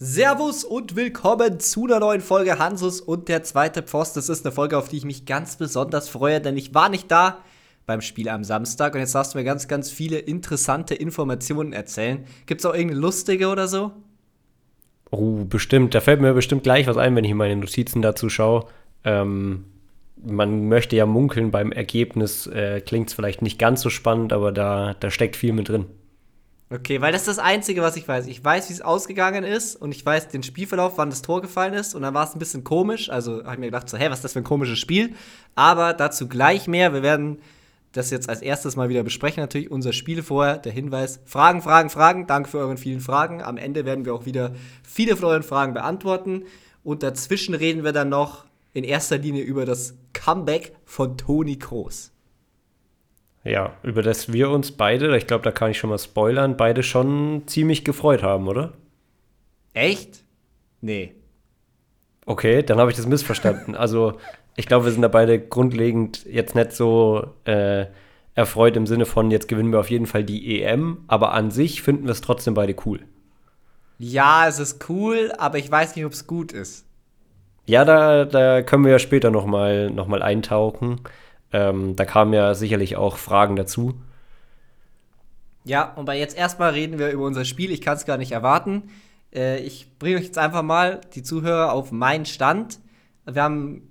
Servus und willkommen zu einer neuen Folge Hansus und der zweite Pfost. Das ist eine Folge, auf die ich mich ganz besonders freue, denn ich war nicht da beim Spiel am Samstag und jetzt darfst du mir ganz, ganz viele interessante Informationen erzählen. Gibt's auch irgendeine lustige oder so? Oh, bestimmt. Da fällt mir bestimmt gleich was ein, wenn ich in meine Notizen dazu schaue. Man möchte ja munkeln, beim Ergebnis klingt es vielleicht nicht ganz so spannend, aber da steckt viel mit drin. Okay, weil das ist das Einzige, was ich weiß. Ich weiß, wie es ausgegangen ist und ich weiß den Spielverlauf, wann das Tor gefallen ist und dann war es ein bisschen komisch. Also habe ich mir gedacht, so, hey, was ist das für ein komisches Spiel? Aber dazu gleich mehr. Wir werden das jetzt als erstes mal wieder besprechen. Natürlich unser Spiel vorher, der Hinweis, Fragen, Fragen, Fragen. Danke für euren vielen Fragen. Am Ende werden wir auch wieder viele von euren Fragen beantworten. Und dazwischen reden wir dann noch in erster Linie über das Comeback von Toni Kroos. Ja, über das wir uns beide, ich glaube, da kann ich schon mal spoilern, beide schon ziemlich gefreut haben, oder? Echt? Nee. Okay, dann habe ich das missverstanden. Also, ich glaube, wir sind da beide grundlegend jetzt nicht so erfreut im Sinne von, jetzt gewinnen wir auf jeden Fall die EM, aber an sich finden wir es trotzdem beide cool. Ja, es ist cool, aber ich weiß nicht, ob es gut ist. Ja, da können wir ja später noch mal eintauchen. Da kamen ja sicherlich auch Fragen dazu. Ja, und jetzt erstmal reden wir über unser Spiel. Ich kann es gar nicht erwarten. Ich bringe euch jetzt einfach mal die Zuhörer auf meinen Stand. Wir haben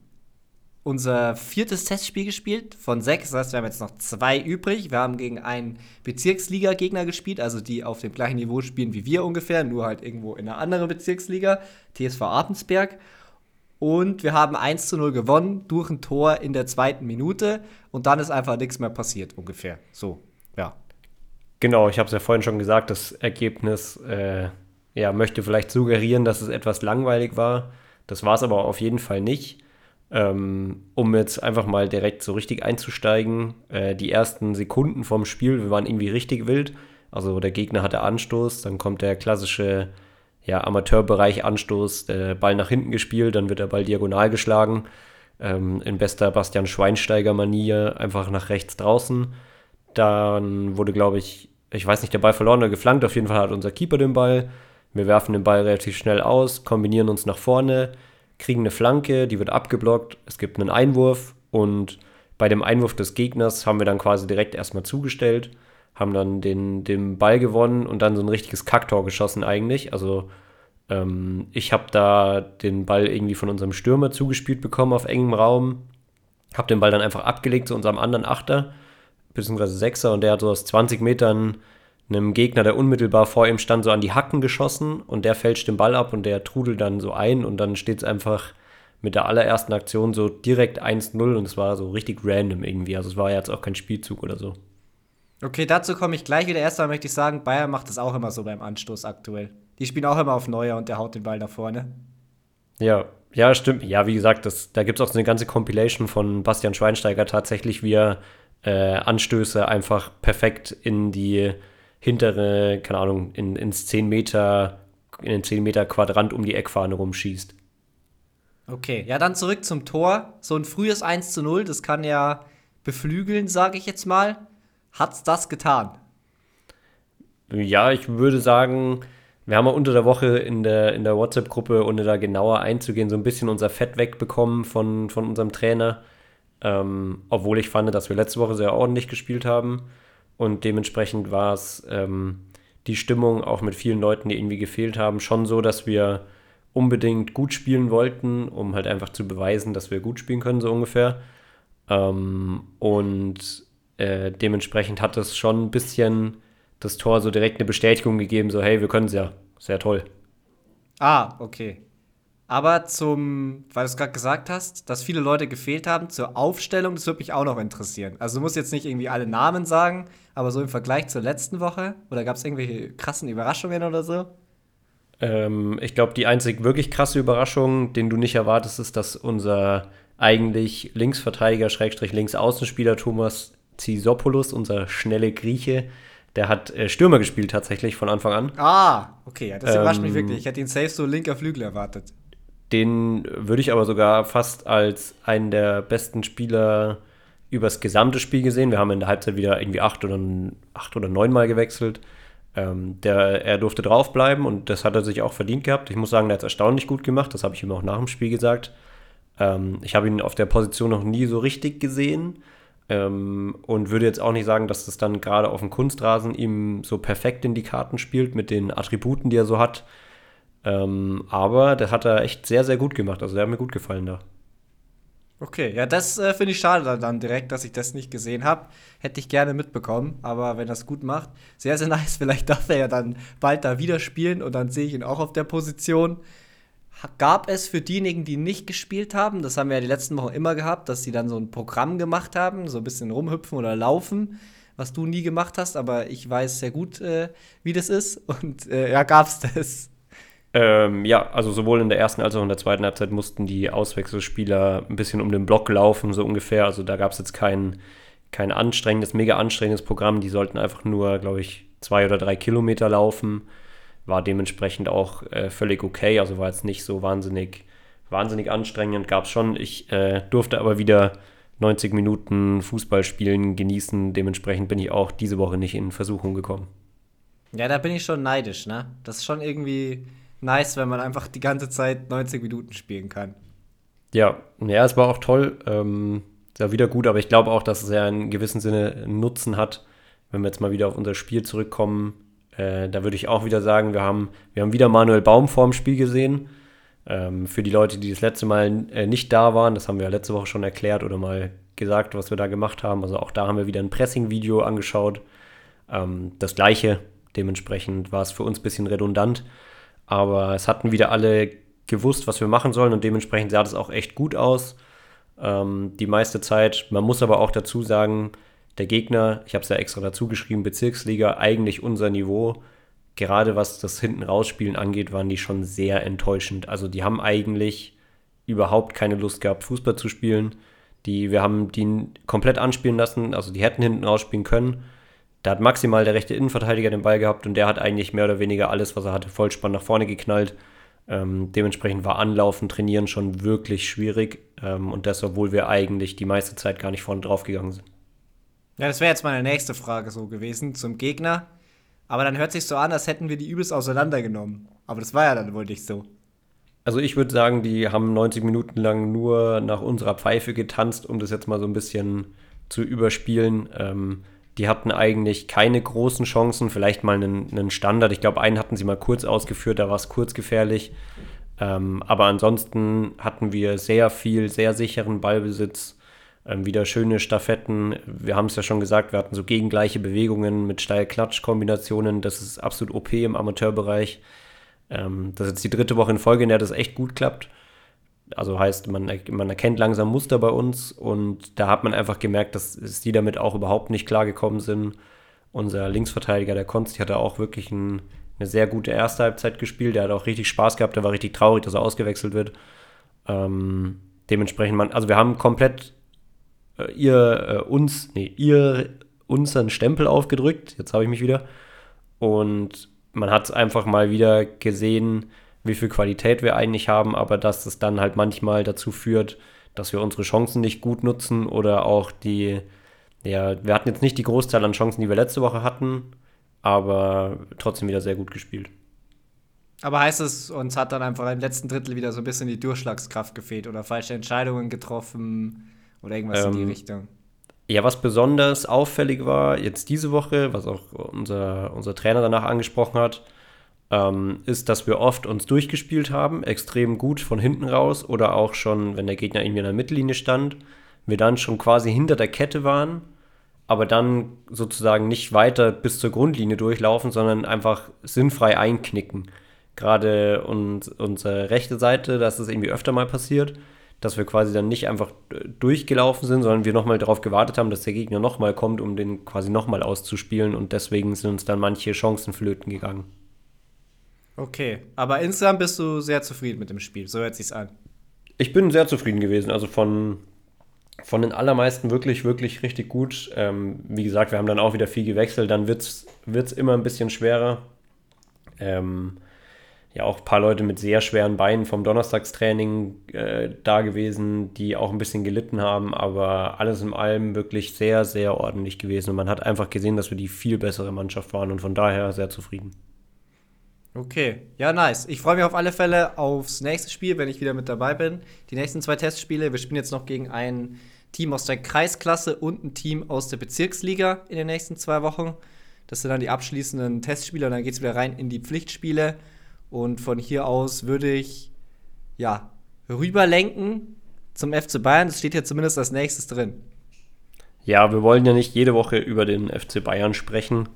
unser viertes Testspiel gespielt von 6. Das heißt, wir haben jetzt noch 2 übrig. Wir haben gegen einen Bezirksliga-Gegner gespielt, also die auf dem gleichen Niveau spielen wie wir ungefähr, nur halt irgendwo in einer anderen Bezirksliga, TSV Artensberg. Und wir haben 1:0 gewonnen durch ein Tor in der 2. Minute. Und dann ist einfach nichts mehr passiert, ungefähr. So, ja. Genau, ich habe es ja vorhin schon gesagt, das Ergebnis möchte vielleicht suggerieren, dass es etwas langweilig war. Das war es aber auf jeden Fall nicht. Um jetzt einfach mal direkt so richtig einzusteigen, die ersten Sekunden vom Spiel, wir waren irgendwie richtig wild. Also der Gegner hatte Anstoß, dann kommt der klassische Amateurbereich, Anstoß, der Ball nach hinten gespielt, dann wird der Ball diagonal geschlagen, in bester Bastian Schweinsteiger-Manier einfach nach rechts draußen. Dann wurde, glaube ich, weiß nicht, der Ball verloren oder geflankt, auf jeden Fall hat unser Keeper den Ball. Wir werfen den Ball relativ schnell aus, kombinieren uns nach vorne, kriegen eine Flanke, die wird abgeblockt, es gibt einen Einwurf und bei dem Einwurf des Gegners haben wir dann quasi direkt erstmal zugestellt, haben dann den Ball gewonnen und dann so ein richtiges Kacktor geschossen eigentlich. Also ich habe da den Ball irgendwie von unserem Stürmer zugespielt bekommen auf engem Raum, habe den Ball dann einfach abgelegt zu unserem anderen Achter, beziehungsweise Sechser, und der hat so aus 20 Metern einem Gegner, der unmittelbar vor ihm stand, so an die Hacken geschossen und der fälscht den Ball ab und der trudelt dann so ein und dann steht es einfach mit der allerersten Aktion so direkt 1:0 und es war so richtig random irgendwie. Also es war jetzt auch kein Spielzug oder so. Okay, dazu komme ich gleich wieder. Erstmal möchte ich sagen, Bayern macht das auch immer so beim Anstoß aktuell. Die spielen auch immer auf Neuer und der haut den Ball nach vorne. Ja, stimmt. Ja, wie gesagt, da gibt es auch so eine ganze Compilation von Bastian Schweinsteiger tatsächlich, wie er Anstöße einfach perfekt in die hintere, keine Ahnung, in den 10 Meter Quadrant um die Eckfahne rumschießt. Okay, ja, dann zurück zum Tor. So ein frühes 1:0, das kann ja beflügeln, sage ich jetzt mal. Hat's das getan? Ja, ich würde sagen, wir haben ja unter der Woche in der WhatsApp-Gruppe, ohne da genauer einzugehen, so ein bisschen unser Fett wegbekommen von unserem Trainer. Obwohl ich fand, dass wir letzte Woche sehr ordentlich gespielt haben. Und dementsprechend war es die Stimmung auch mit vielen Leuten, die irgendwie gefehlt haben, schon so, dass wir unbedingt gut spielen wollten, um halt einfach zu beweisen, dass wir gut spielen können, so ungefähr. Dementsprechend hat das schon ein bisschen das Tor so direkt eine Bestätigung gegeben, so hey, wir können es ja, sehr toll. Ah, okay. Aber weil du es gerade gesagt hast, dass viele Leute gefehlt haben, zur Aufstellung, das würde mich auch noch interessieren. Also du musst jetzt nicht irgendwie alle Namen sagen, aber so im Vergleich zur letzten Woche, oder gab es irgendwelche krassen Überraschungen oder so? Ich glaube, die einzig wirklich krasse Überraschung, den du nicht erwartest, ist, dass unser eigentlich Linksverteidiger, Linksaußenspieler Thomas Zizopoulos, unser schnelle Grieche, der hat Stürmer gespielt tatsächlich von Anfang an. Ah, okay, ja, das überrascht mich wirklich. Ich hätte ihn safe so linker Flügel erwartet. Den würde ich aber sogar fast als einen der besten Spieler übers gesamte Spiel gesehen. Wir haben in der Halbzeit wieder irgendwie 8 oder 9 Mal gewechselt. Er durfte draufbleiben und das hat er sich auch verdient gehabt. Ich muss sagen, er hat es erstaunlich gut gemacht, das habe ich ihm auch nach dem Spiel gesagt. Ich habe ihn auf der Position noch nie so richtig gesehen und würde jetzt auch nicht sagen, dass das dann gerade auf dem Kunstrasen ihm so perfekt in die Karten spielt mit den Attributen, die er so hat. Aber das hat er echt sehr, sehr gut gemacht. Also der hat mir gut gefallen da. Okay, ja, das finde ich schade dann direkt, dass ich das nicht gesehen habe. Hätte ich gerne mitbekommen, aber wenn das gut macht, sehr, sehr nice. Vielleicht darf er ja dann bald da wieder spielen und dann sehe ich ihn auch auf der Position. Gab es für diejenigen, die nicht gespielt haben, das haben wir ja die letzten Wochen immer gehabt, dass sie dann so ein Programm gemacht haben, so ein bisschen rumhüpfen oder laufen, was du nie gemacht hast, aber ich weiß sehr gut, wie das ist und ja, gab's das. Ja, also sowohl in der ersten als auch in der zweiten Halbzeit mussten die Auswechselspieler ein bisschen um den Block laufen, so ungefähr. Also da gab es jetzt kein anstrengendes, mega anstrengendes Programm. Die sollten einfach nur, glaube ich, 2 oder 3 Kilometer laufen. War dementsprechend auch völlig okay. Also war jetzt nicht so wahnsinnig anstrengend. Gab es schon. Ich durfte aber wieder 90 Minuten Fußballspielen genießen. Dementsprechend bin ich auch diese Woche nicht in Versuchung gekommen. Ja, da bin ich schon neidisch, ne? Das ist schon irgendwie nice, wenn man einfach die ganze Zeit 90 Minuten spielen kann. Ja, es war auch toll. War wieder gut, aber ich glaube auch, dass es ja in gewissem Sinne einen Nutzen hat, wenn wir jetzt mal wieder auf unser Spiel zurückkommen. Da würde ich auch wieder sagen, wir haben wieder Manuel Baum vorm Spiel gesehen. Für die Leute, die das letzte Mal nicht da waren, das haben wir ja letzte Woche schon erklärt oder mal gesagt, was wir da gemacht haben. Also auch da haben wir wieder ein Pressing-Video angeschaut. Das Gleiche. Dementsprechend war es für uns ein bisschen redundant. Aber es hatten wieder alle gewusst, was wir machen sollen und dementsprechend sah das auch echt gut aus. Die meiste Zeit, man muss aber auch dazu sagen, der Gegner, ich habe es ja extra dazu geschrieben, Bezirksliga, eigentlich unser Niveau, gerade was das hinten rausspielen angeht, waren die schon sehr enttäuschend. Also die haben eigentlich überhaupt keine Lust gehabt, Fußball zu spielen. Wir haben die komplett anspielen lassen, also die hätten hinten rausspielen können. Da hat maximal der rechte Innenverteidiger den Ball gehabt und der hat eigentlich mehr oder weniger alles, was er hatte, Vollspann nach vorne geknallt. Dementsprechend war Anlaufen, Trainieren schon wirklich schwierig und das, obwohl wir eigentlich die meiste Zeit gar nicht vorne drauf gegangen sind. Ja, das wäre jetzt meine nächste Frage so gewesen zum Gegner. Aber dann hört sich so an, als hätten wir die übelst auseinandergenommen. Aber das war ja dann wohl nicht so. Also ich würde sagen, die haben 90 Minuten lang nur nach unserer Pfeife getanzt, um das jetzt mal so ein bisschen zu überspielen. Die hatten eigentlich keine großen Chancen, vielleicht mal einen Standard. Ich glaube, einen hatten sie mal kurz ausgeführt, da war es kurz gefährlich. Aber ansonsten hatten wir sehr viel, sehr sicheren Ballbesitz, wieder schöne Staffetten. Wir haben es ja schon gesagt, wir hatten so gegengleiche Bewegungen mit Steil-Klatsch-Kombinationen. Das ist absolut OP im Amateurbereich. Das ist jetzt die 3. Woche in Folge, in der das echt gut klappt. Also heißt, man erkennt langsam Muster bei uns und da hat man einfach gemerkt, dass die damit auch überhaupt nicht klargekommen sind. Unser Linksverteidiger, der Konsti, hat da auch wirklich eine sehr gute erste Halbzeit gespielt. Der hat auch richtig Spaß gehabt, der war richtig traurig, dass er ausgewechselt wird. Dementsprechend, wir haben komplett unseren Stempel aufgedrückt. Jetzt habe ich mich wieder. Und man hat es einfach mal wieder gesehen, wie viel Qualität wir eigentlich haben, aber dass es dann halt manchmal dazu führt, dass wir unsere Chancen nicht gut nutzen oder auch wir hatten jetzt nicht die Großzahl an Chancen, die wir letzte Woche hatten, aber trotzdem wieder sehr gut gespielt. Aber heißt es, uns hat dann einfach im letzten Drittel wieder so ein bisschen die Durchschlagskraft gefehlt oder falsche Entscheidungen getroffen oder irgendwas in die Richtung? Ja, was besonders auffällig war jetzt diese Woche, was auch unser Trainer danach angesprochen hat, ist, dass wir oft uns durchgespielt haben, extrem gut von hinten raus oder auch schon, wenn der Gegner irgendwie in der Mittellinie stand, wir dann schon quasi hinter der Kette waren, aber dann sozusagen nicht weiter bis zur Grundlinie durchlaufen, sondern einfach sinnfrei einknicken. Gerade unsere rechte Seite, das ist irgendwie öfter mal passiert, dass wir quasi dann nicht einfach durchgelaufen sind, sondern wir nochmal darauf gewartet haben, dass der Gegner nochmal kommt, um den quasi nochmal auszuspielen und deswegen sind uns dann manche Chancen flöten gegangen. Okay, aber insgesamt bist du sehr zufrieden mit dem Spiel, so hört sich's an. Ich bin sehr zufrieden gewesen, also von den allermeisten wirklich, wirklich richtig gut. Wie gesagt, wir haben dann auch wieder viel gewechselt, dann wird's immer ein bisschen schwerer. ja auch ein paar Leute mit sehr schweren Beinen vom Donnerstagstraining da gewesen, die auch ein bisschen gelitten haben, aber alles in allem wirklich sehr, sehr ordentlich gewesen. Und man hat einfach gesehen, dass wir die viel bessere Mannschaft waren und von daher sehr zufrieden. Okay, ja, nice. Ich freue mich auf alle Fälle aufs nächste Spiel, wenn ich wieder mit dabei bin. Die nächsten 2 Testspiele. Wir spielen jetzt noch gegen ein Team aus der Kreisklasse und ein Team aus der Bezirksliga in den nächsten 2 Wochen. Das sind dann die abschließenden Testspiele und dann geht es wieder rein in die Pflichtspiele. Und von hier aus würde ich, ja, rüberlenken zum FC Bayern. Das steht ja zumindest als nächstes drin. Ja, wir wollen ja nicht jede Woche über den FC Bayern sprechen.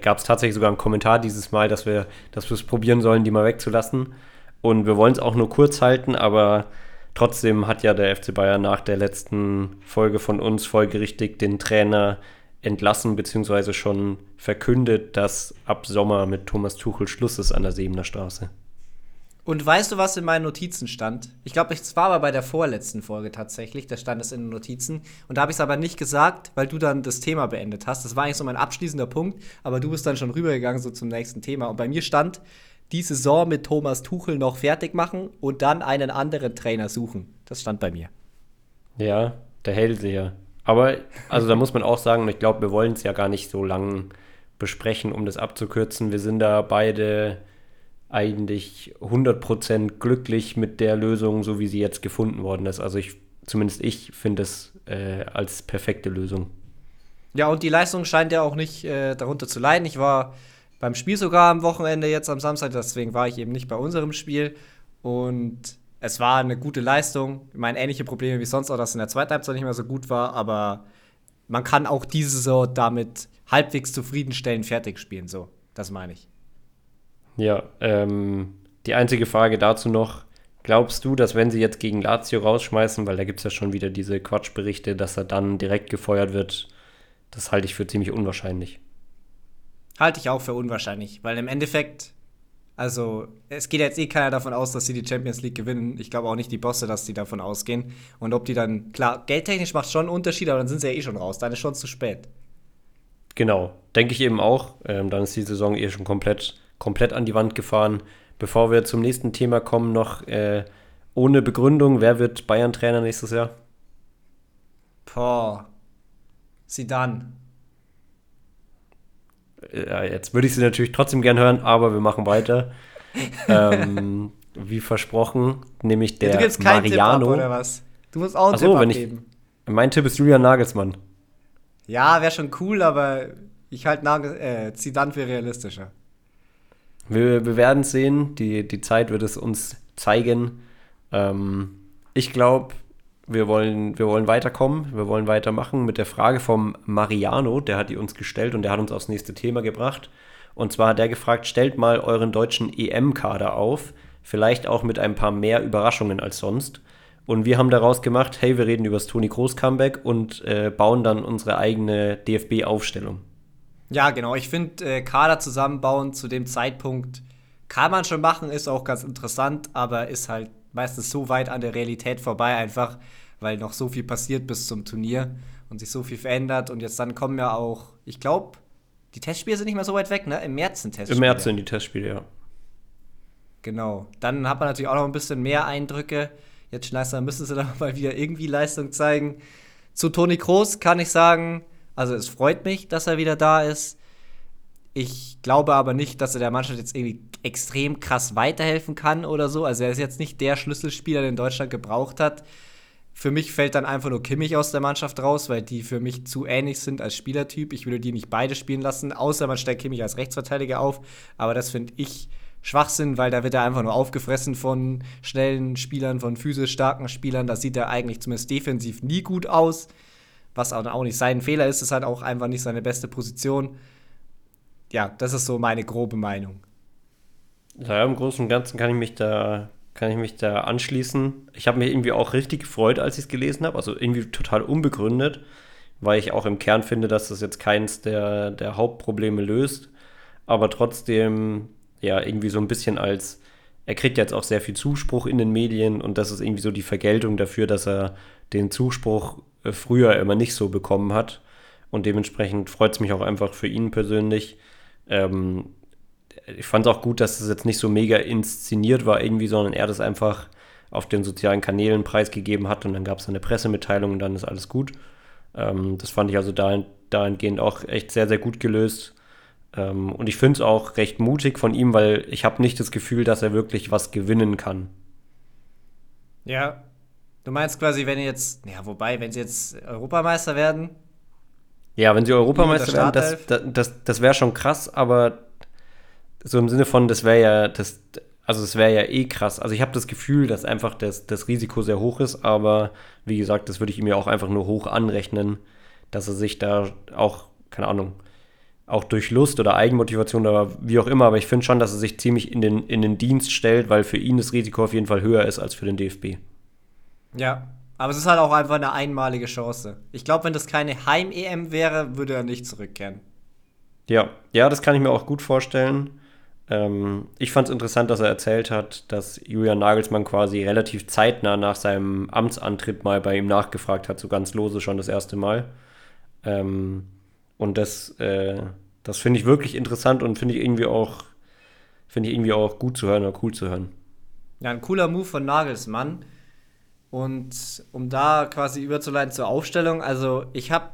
Gab es tatsächlich sogar einen Kommentar dieses Mal, dass wir es probieren sollen, die mal wegzulassen. Und wir wollen es auch nur kurz halten, aber trotzdem hat ja der FC Bayern nach der letzten Folge von uns folgerichtig den Trainer entlassen bzw. schon verkündet, dass ab Sommer mit Thomas Tuchel Schluss ist an der Sebener Straße. Und weißt du, was in meinen Notizen stand? Ich glaube, es war aber bei der vorletzten Folge tatsächlich, da stand es in den Notizen. Und da habe ich es aber nicht gesagt, weil du dann das Thema beendet hast. Das war eigentlich so mein abschließender Punkt, aber du bist dann schon rübergegangen so zum nächsten Thema. Und bei mir stand, die Saison mit Thomas Tuchel noch fertig machen und dann einen anderen Trainer suchen. Das stand bei mir. Ja, der Hellseher. Aber, also da muss man auch sagen, und ich glaube, wir wollen es ja gar nicht so lang besprechen, um das abzukürzen. Wir sind da beide eigentlich 100% glücklich mit der Lösung, so wie sie jetzt gefunden worden ist. Also zumindest ich finde es als perfekte Lösung. Ja, und die Leistung scheint ja auch nicht darunter zu leiden. Ich war beim Spiel sogar am Wochenende jetzt am Samstag, deswegen war ich eben nicht bei unserem Spiel. Und es war eine gute Leistung. Ich meine, ähnliche Probleme wie sonst auch, dass in der zweiten Halbzeit nicht mehr so gut war, aber man kann auch diese Saison damit halbwegs zufriedenstellend fertig spielen. So, das meine ich. Ja, die einzige Frage dazu noch, glaubst du, dass wenn sie jetzt gegen Lazio rausschmeißen, weil da gibt es ja schon wieder diese Quatschberichte, dass er dann direkt gefeuert wird, das halte ich für ziemlich unwahrscheinlich. Halte ich auch für unwahrscheinlich, weil im Endeffekt, also, es geht jetzt eh keiner davon aus, dass sie die Champions League gewinnen. Ich glaube auch nicht die Bosse, dass die davon ausgehen. Und ob die dann, klar, geldtechnisch macht schon einen Unterschied, aber dann sind sie ja eh schon raus. Dann ist schon zu spät. Genau, denke ich eben auch. Dann ist die Saison eh schon komplett an die Wand gefahren. Bevor wir zum nächsten Thema kommen, noch ohne Begründung, wer wird Bayern-Trainer nächstes Jahr? Zidane. Ja, jetzt würde ich sie natürlich trotzdem gern hören, aber wir machen weiter. Wie versprochen, nämlich der Mariano. Ja, du gibst keinen Tipp ab, oder was? Du musst auch einen Tipp abgeben. Mein Tipp ist Julian Nagelsmann. Ja, wäre schon cool, aber ich halte Zidane für realistischer. Wir werden es sehen, die Zeit wird es uns zeigen. Ich glaube, wir wollen weiterkommen, wir wollen weitermachen mit der Frage vom Mariano, der hat die uns gestellt und der hat uns aufs nächste Thema gebracht. Und zwar hat er gefragt, stellt mal euren deutschen EM-Kader auf, vielleicht auch mit ein paar mehr Überraschungen als sonst. Und wir haben daraus gemacht, hey, wir reden über das Toni Kroos-Comeback und bauen dann unsere eigene DFB-Aufstellung. Ja, genau. Ich finde, Kader zusammenbauen zu dem Zeitpunkt kann man schon machen, ist auch ganz interessant, aber ist halt meistens so weit an der Realität vorbei einfach, weil noch so viel passiert bis zum Turnier und sich so viel verändert. Und jetzt dann kommen ja auch, ich glaube, die Testspiele sind nicht mehr so weit weg, ne? Im März sind Testspiele. Im März sind die Testspiele, ja. Genau. Dann hat man natürlich auch noch ein bisschen mehr Eindrücke. Jetzt Schleißer müssen sie dann mal wieder irgendwie Leistung zeigen. Zu Toni Kroos kann ich sagen, also es freut mich, dass er wieder da ist. Ich glaube aber nicht, dass er der Mannschaft jetzt irgendwie extrem krass weiterhelfen kann oder so. Also er ist jetzt nicht der Schlüsselspieler, den Deutschland gebraucht hat. Für mich fällt dann einfach nur Kimmich aus der Mannschaft raus, weil die für mich zu ähnlich sind als Spielertyp. Ich würde die nicht beide spielen lassen, außer man stellt Kimmich als Rechtsverteidiger auf. Aber das finde ich Schwachsinn, weil da wird er einfach nur aufgefressen von schnellen Spielern, von physisch starken Spielern. Da sieht er eigentlich zumindest defensiv nie gut aus. Was auch nicht sein Fehler ist, ist halt auch einfach nicht seine beste Position. Ja, das ist so meine grobe Meinung. Ja, im Großen und Ganzen kann ich mich da anschließen. Ich habe mich irgendwie auch richtig gefreut, als ich es gelesen habe. Also irgendwie total unbegründet, weil ich auch im Kern finde, dass das jetzt keins der Hauptprobleme löst. Aber trotzdem, ja, irgendwie so ein bisschen als, er kriegt jetzt auch sehr viel Zuspruch in den Medien und das ist irgendwie so die Vergeltung dafür, dass er den Zuspruch früher immer nicht so bekommen hat. Und dementsprechend freut es mich auch einfach für ihn persönlich. ich fand es auch gut, dass das jetzt nicht so mega inszeniert war irgendwie, sondern er das einfach auf den sozialen Kanälen preisgegeben hat und dann gab es eine Pressemitteilung und dann ist alles gut. Das fand ich also dahingehend auch echt sehr, sehr gut gelöst. Und ich finde es auch recht mutig von ihm, weil ich habe nicht das Gefühl, dass er wirklich was gewinnen kann. Ja, du meinst quasi, wenn sie jetzt Europameister werden? Ja, wenn sie Europameister werden, das wäre schon krass, aber so im Sinne von, das wäre ja eh krass. Also ich habe das Gefühl, dass einfach das Risiko sehr hoch ist, aber wie gesagt, das würde ich ihm ja auch einfach nur hoch anrechnen, dass er sich da auch, keine Ahnung, auch durch Lust oder Eigenmotivation oder wie auch immer, aber ich finde schon, dass er sich ziemlich in den Dienst stellt, weil für ihn das Risiko auf jeden Fall höher ist als für den DFB. Ja, aber es ist halt auch einfach eine einmalige Chance. Ich glaube, wenn das keine Heim-EM wäre, würde er nicht zurückkehren. Ja, das kann ich mir auch gut vorstellen. Ich fand es interessant, dass er erzählt hat, dass Julian Nagelsmann quasi relativ zeitnah nach seinem Amtsantritt mal bei ihm nachgefragt hat, so ganz lose schon das erste Mal. Und das finde ich wirklich interessant und finde ich irgendwie auch gut zu hören oder cool zu hören. Ja, ein cooler Move von Nagelsmann. Und um da quasi überzuleiten zur Aufstellung, also ich habe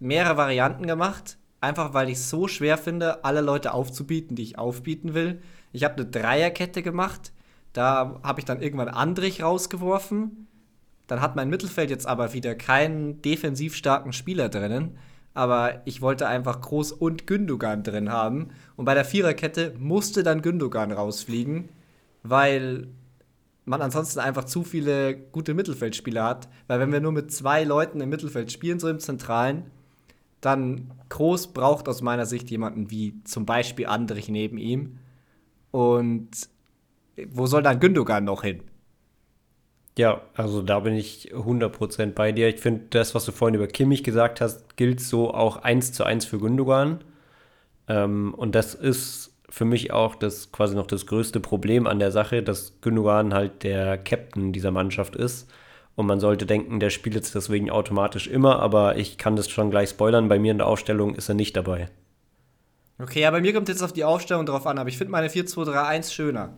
mehrere Varianten gemacht, einfach weil ich es so schwer finde, alle Leute aufzubieten, die ich aufbieten will. Ich habe eine Dreierkette gemacht, da habe ich dann irgendwann Andrich rausgeworfen. Dann hat mein Mittelfeld jetzt aber wieder keinen defensiv starken Spieler drinnen, aber ich wollte einfach Groß und Gündogan drin haben. Und bei der Viererkette musste dann Gündogan rausfliegen, weil man ansonsten einfach zu viele gute Mittelfeldspieler hat. Weil wenn wir nur mit 2 Leuten im Mittelfeld spielen, so im Zentralen, dann Groß braucht aus meiner Sicht jemanden wie zum Beispiel Andrich neben ihm. Und wo soll dann Gündogan noch hin? Ja, also da bin ich 100% bei dir. Ich finde, das, was du vorhin über Kimmich gesagt hast, gilt so auch 1:1 für Gündogan. Und das ist für mich auch das quasi noch das größte Problem an der Sache, dass Gündogan halt der Captain dieser Mannschaft ist. Und man sollte denken, der spielt jetzt deswegen automatisch immer, aber ich kann das schon gleich spoilern, bei mir in der Aufstellung ist er nicht dabei. Okay, ja, bei mir kommt jetzt auf die Aufstellung drauf an, aber ich finde meine 4-2-3-1 schöner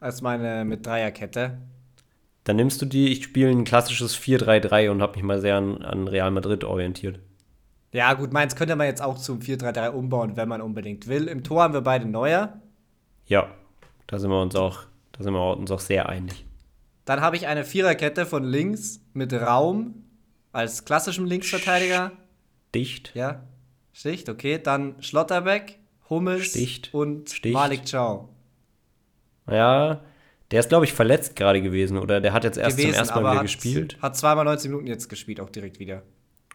als meine mit Dreierkette. Dann nimmst du die, ich spiele ein klassisches 4-3-3 und habe mich mal sehr an Real Madrid orientiert. Ja gut, meins könnte man jetzt auch zum 4-3-3 umbauen, wenn man unbedingt will. Im Tor haben wir beide Neuer. Ja, da sind wir uns auch sehr einig. Dann habe ich eine Viererkette von links mit Raum als klassischem Linksverteidiger. Dicht. Ja, Sticht, okay. Dann Schlotterbeck, Hummels und Malik Thiaw. Ja, der ist, glaube ich, verletzt gerade gewesen. Oder der hat jetzt zum ersten Mal wieder gespielt. Hat zweimal 90 Minuten jetzt gespielt, auch direkt wieder.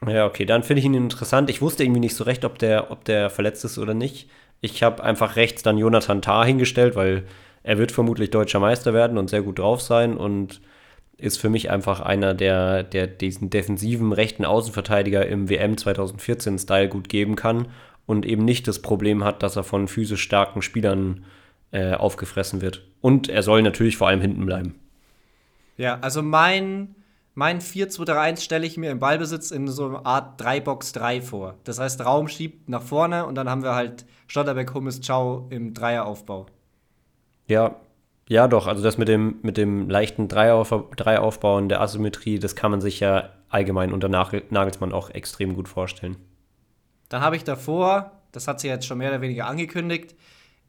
Ja, okay, dann finde ich ihn interessant. Ich wusste irgendwie nicht so recht, ob der verletzt ist oder nicht. Ich habe einfach rechts dann Jonathan Tah hingestellt, weil er wird vermutlich deutscher Meister werden und sehr gut drauf sein und ist für mich einfach einer, der diesen defensiven rechten Außenverteidiger im WM 2014-Style gut geben kann und eben nicht das Problem hat, dass er von physisch starken Spielern aufgefressen wird. Und er soll natürlich vor allem hinten bleiben. Ja, also mein 4-2-3-1 stelle ich mir im Ballbesitz in so einer Art 3-Box-3 vor. Das heißt, Raum schiebt nach vorne und dann haben wir halt Schlotterbeck, Hummels, Thiaw im Dreieraufbau. Ja, doch. Also das mit dem leichten Dreieraufbau und der Asymmetrie, das kann man sich ja allgemein unter Nagelsmann auch extrem gut vorstellen. Dann habe ich davor, das hat sie jetzt schon mehr oder weniger angekündigt,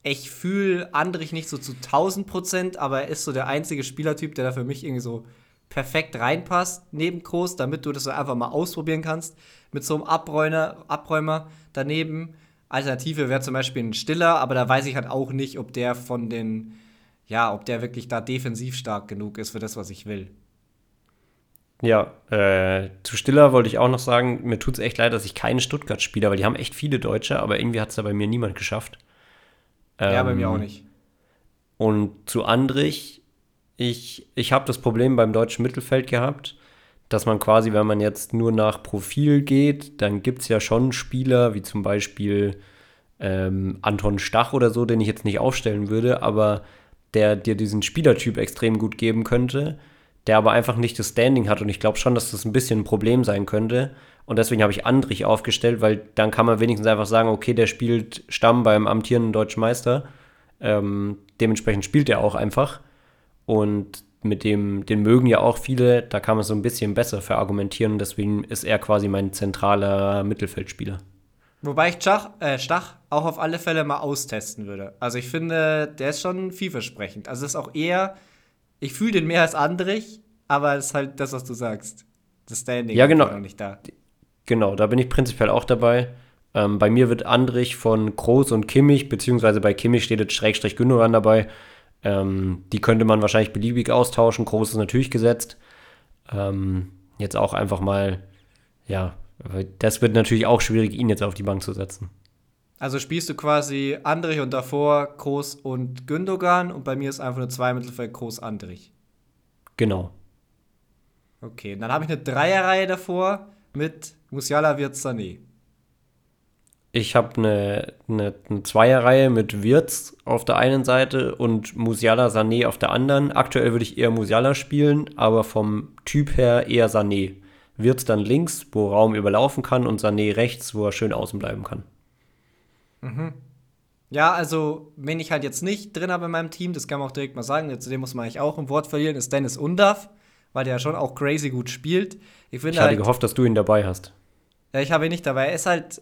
ich fühle Andrich nicht so zu 1000%, aber er ist so der einzige Spielertyp, der da für mich irgendwie so perfekt reinpasst neben Kroos, damit du das einfach mal ausprobieren kannst mit so einem Abräumer daneben. Alternative wäre zum Beispiel ein Stiller, aber da weiß ich halt auch nicht, ob der wirklich da defensiv stark genug ist für das, was ich will. Ja, zu Stiller wollte ich auch noch sagen, mir tut es echt leid, dass ich keinen Stuttgart spiele, weil die haben echt viele Deutsche, aber irgendwie hat es da bei mir niemand geschafft. Ja, bei mir auch nicht. Und zu Andrich, ich habe das Problem beim deutschen Mittelfeld gehabt, dass man quasi, wenn man jetzt nur nach Profil geht, dann gibt es ja schon Spieler, wie zum Beispiel Anton Stach oder so, den ich jetzt nicht aufstellen würde, aber der dir diesen Spielertyp extrem gut geben könnte, der aber einfach nicht das Standing hat. Und ich glaube schon, dass das ein bisschen ein Problem sein könnte. Und deswegen habe ich Andrich aufgestellt, weil dann kann man wenigstens einfach sagen, okay, der spielt Stamm beim amtierenden deutschen Meister Dementsprechend spielt er auch einfach. Und mit dem, den mögen ja auch viele, da kann man so ein bisschen besser verargumentieren. Deswegen ist er quasi mein zentraler Mittelfeldspieler. Wobei ich Stach auch auf alle Fälle mal austesten würde. Also ich finde, der ist schon vielversprechend. Also das ist auch eher, ich fühle den mehr als Andrich, aber es ist halt das, was du sagst. Das Standing ja, genau. Ist noch nicht da. Genau, da bin ich prinzipiell auch dabei. Bei mir wird Andrich von Groß und Kimmich, beziehungsweise bei Kimmich steht jetzt Schrägstrich Gündogan dabei. Die könnte man wahrscheinlich beliebig austauschen. Groß ist natürlich gesetzt. Jetzt auch einfach mal, ja, das wird natürlich auch schwierig, ihn jetzt auf die Bank zu setzen. Also spielst du quasi Andrich und davor Groß und Gündogan und bei mir ist einfach nur zwei Mittelfeld Groß Andrich. Genau. Okay, dann habe ich eine Dreierreihe davor mit Musiala, Wirtz, Sané. Ich habe eine Zweierreihe mit Wirtz auf der einen Seite und Musiala, Sané auf der anderen. Aktuell würde ich eher Musiala spielen, aber vom Typ her eher Sané. Wirtz dann links, wo Raum überlaufen kann, und Sané rechts, wo er schön außen bleiben kann. Mhm. Ja, also, wen ich halt jetzt nicht drin habe in meinem Team, das kann man auch direkt mal sagen, zu dem muss man eigentlich auch ein Wort verlieren, ist Dennis Undaff, weil der ja schon auch crazy gut spielt. Ich hatte halt gehofft, dass du ihn dabei hast. Ja, ich habe ihn nicht dabei. Er ist halt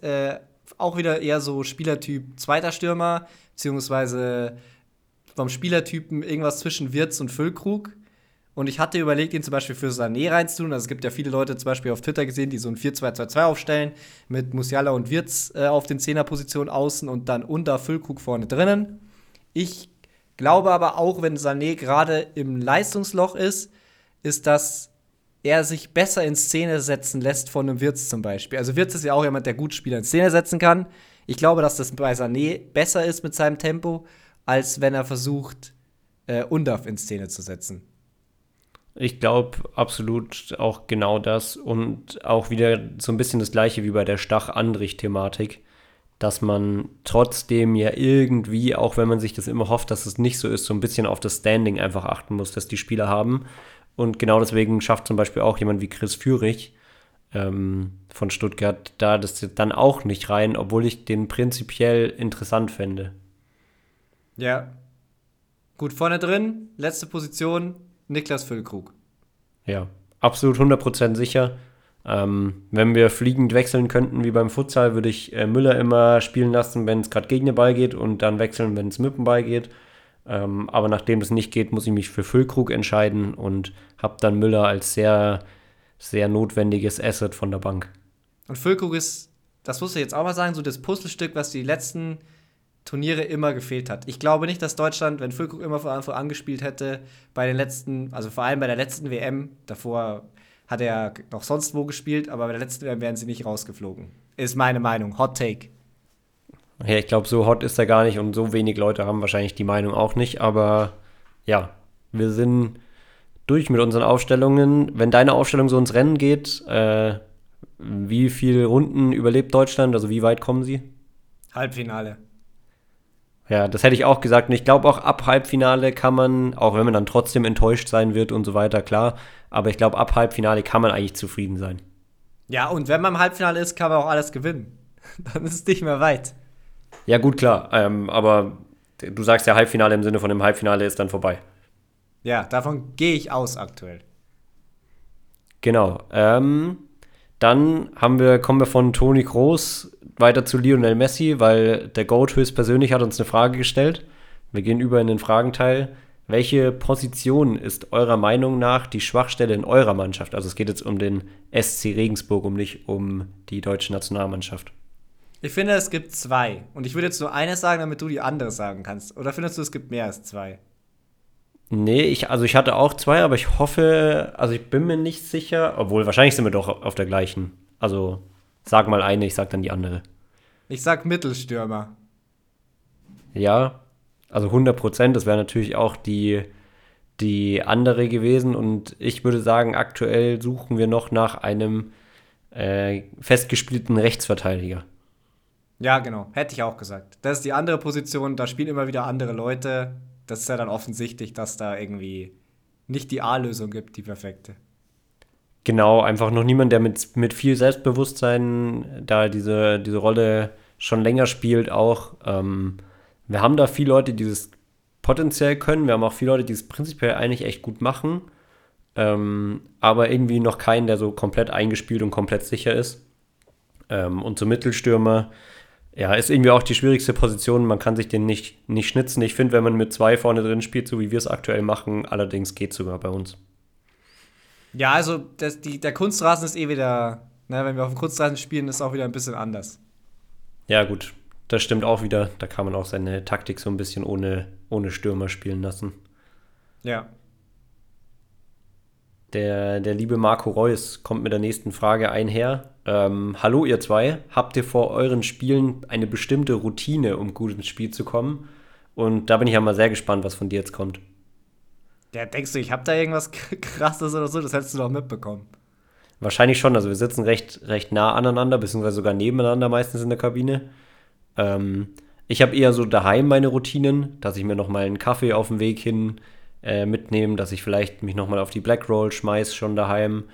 auch wieder eher so Spielertyp zweiter Stürmer, beziehungsweise vom Spielertypen irgendwas zwischen Wirtz und Füllkrug. Und ich hatte überlegt, ihn zum Beispiel für Sané reinzutun. Also es gibt ja viele Leute zum Beispiel auf Twitter gesehen, die so ein 4-2-2-2 aufstellen, mit Musiala und Wirtz auf den 10er-Positionen außen und dann unter Füllkrug vorne drinnen. Ich glaube aber auch, wenn Sané gerade im Leistungsloch ist, ist das er sich besser in Szene setzen lässt von einem Wirtz zum Beispiel. Also Wirtz ist ja auch jemand, der gut Spieler in Szene setzen kann. Ich glaube, dass das bei Sané besser ist mit seinem Tempo, als wenn er versucht, Undaff in Szene zu setzen. Ich glaube absolut auch genau das und auch wieder so ein bisschen das Gleiche wie bei der Stach-Andrich-Thematik, dass man trotzdem ja irgendwie, auch wenn man sich das immer hofft, dass es nicht so ist, so ein bisschen auf das Standing einfach achten muss, dass die Spieler haben. Und genau deswegen schafft zum Beispiel auch jemand wie Chris Führig von Stuttgart da das dann auch nicht rein, obwohl ich den prinzipiell interessant fände. Ja. Gut, vorne drin, letzte Position, Niklas Füllkrug. Ja, absolut 100% sicher. Wenn wir fliegend wechseln könnten, wie beim Futsal, würde ich Müller immer spielen lassen, wenn es gerade gegen den Ball geht und dann wechseln, wenn es mit dem Ball geht. Aber nachdem das nicht geht, muss ich mich für Füllkrug entscheiden und habe dann Müller als sehr, sehr notwendiges Asset von der Bank. Und Füllkrug ist, das muss ich jetzt auch mal sagen, so das Puzzlestück, was die letzten Turniere immer gefehlt hat. Ich glaube nicht, dass Deutschland, wenn Füllkrug immer von Anfang an gespielt hätte, bei den letzten, also vor allem bei der letzten WM, davor hat er noch sonst wo gespielt, aber bei der letzten WM wären sie nicht rausgeflogen. Ist meine Meinung. Hot Take. Ja, ich glaube, so hot ist er gar nicht und so wenig Leute haben wahrscheinlich die Meinung auch nicht, aber ja, wir sind durch mit unseren Aufstellungen. Wenn deine Aufstellung so ins Rennen geht, wie viele Runden überlebt Deutschland? Also wie weit kommen sie? Halbfinale. Ja, das hätte ich auch gesagt und ich glaube auch ab Halbfinale kann man, auch wenn man dann trotzdem enttäuscht sein wird und so weiter, klar, aber ich glaube ab Halbfinale kann man eigentlich zufrieden sein. Ja, und wenn man im Halbfinale ist, kann man auch alles gewinnen. Dann ist es nicht mehr weit. Ja, gut, klar. Aber du sagst ja Halbfinale im Sinne von dem Halbfinale ist dann vorbei. Ja, davon gehe ich aus aktuell. Genau. Dann kommen wir von Toni Kroos weiter zu Lionel Messi, weil der GOAT höchstpersönlich hat uns eine Frage gestellt. Wir gehen über in den Fragenteil. Welche Position ist eurer Meinung nach die Schwachstelle in eurer Mannschaft? Also es geht jetzt um den SC Regensburg, nicht um die deutsche Nationalmannschaft. Ich finde, es gibt zwei. Und ich würde jetzt nur eine sagen, damit du die andere sagen kannst. Oder findest du, es gibt mehr als zwei? Nee, ich hatte auch zwei, aber ich hoffe, also ich bin mir nicht sicher. Obwohl, wahrscheinlich sind wir doch auf der gleichen. Also sag mal eine, ich sag dann die andere. Ich sag Mittelstürmer. Ja, also 100%. Das wäre natürlich auch die andere gewesen. Und ich würde sagen, aktuell suchen wir noch nach einem festgespielten Rechtsverteidiger. Ja, genau. Hätte ich auch gesagt. Das ist die andere Position, da spielen immer wieder andere Leute. Das ist ja dann offensichtlich, dass da irgendwie nicht die A-Lösung gibt, die perfekte. Genau, einfach noch niemand, der mit viel Selbstbewusstsein da diese Rolle schon länger spielt auch. wir haben da viele Leute, die das potenziell können. Wir haben auch viele Leute, die es prinzipiell eigentlich echt gut machen. Aber irgendwie noch keinen, der so komplett eingespielt und komplett sicher ist. Und so Mittelstürmer, ja, ist irgendwie auch die schwierigste Position. Man kann sich den nicht schnitzen. Ich finde, wenn man mit zwei vorne drin spielt, so wie wir es aktuell machen, allerdings geht es sogar bei uns. Ja, also der Kunstrasen ist eh wieder, ne, wenn wir auf dem Kunstrasen spielen, ist auch wieder ein bisschen anders. Ja, gut, das stimmt auch wieder. Da kann man auch seine Taktik so ein bisschen ohne Stürmer spielen lassen. Ja. Der liebe Marco Reus kommt mit der nächsten Frage einher. Hallo ihr zwei, habt ihr vor euren Spielen eine bestimmte Routine, um gut ins Spiel zu kommen? Und da bin ich ja mal sehr gespannt, was von dir jetzt kommt. Ja, denkst du, ich habe da irgendwas Krasses oder so? Das hättest du doch mitbekommen. Wahrscheinlich schon. Also wir sitzen recht nah aneinander, beziehungsweise sogar nebeneinander meistens in der Kabine. Ich habe eher so daheim meine Routinen, dass ich mir nochmal einen Kaffee auf dem Weg hin mitnehme, dass ich vielleicht mich nochmal auf die Black Roll schmeiß schon daheim,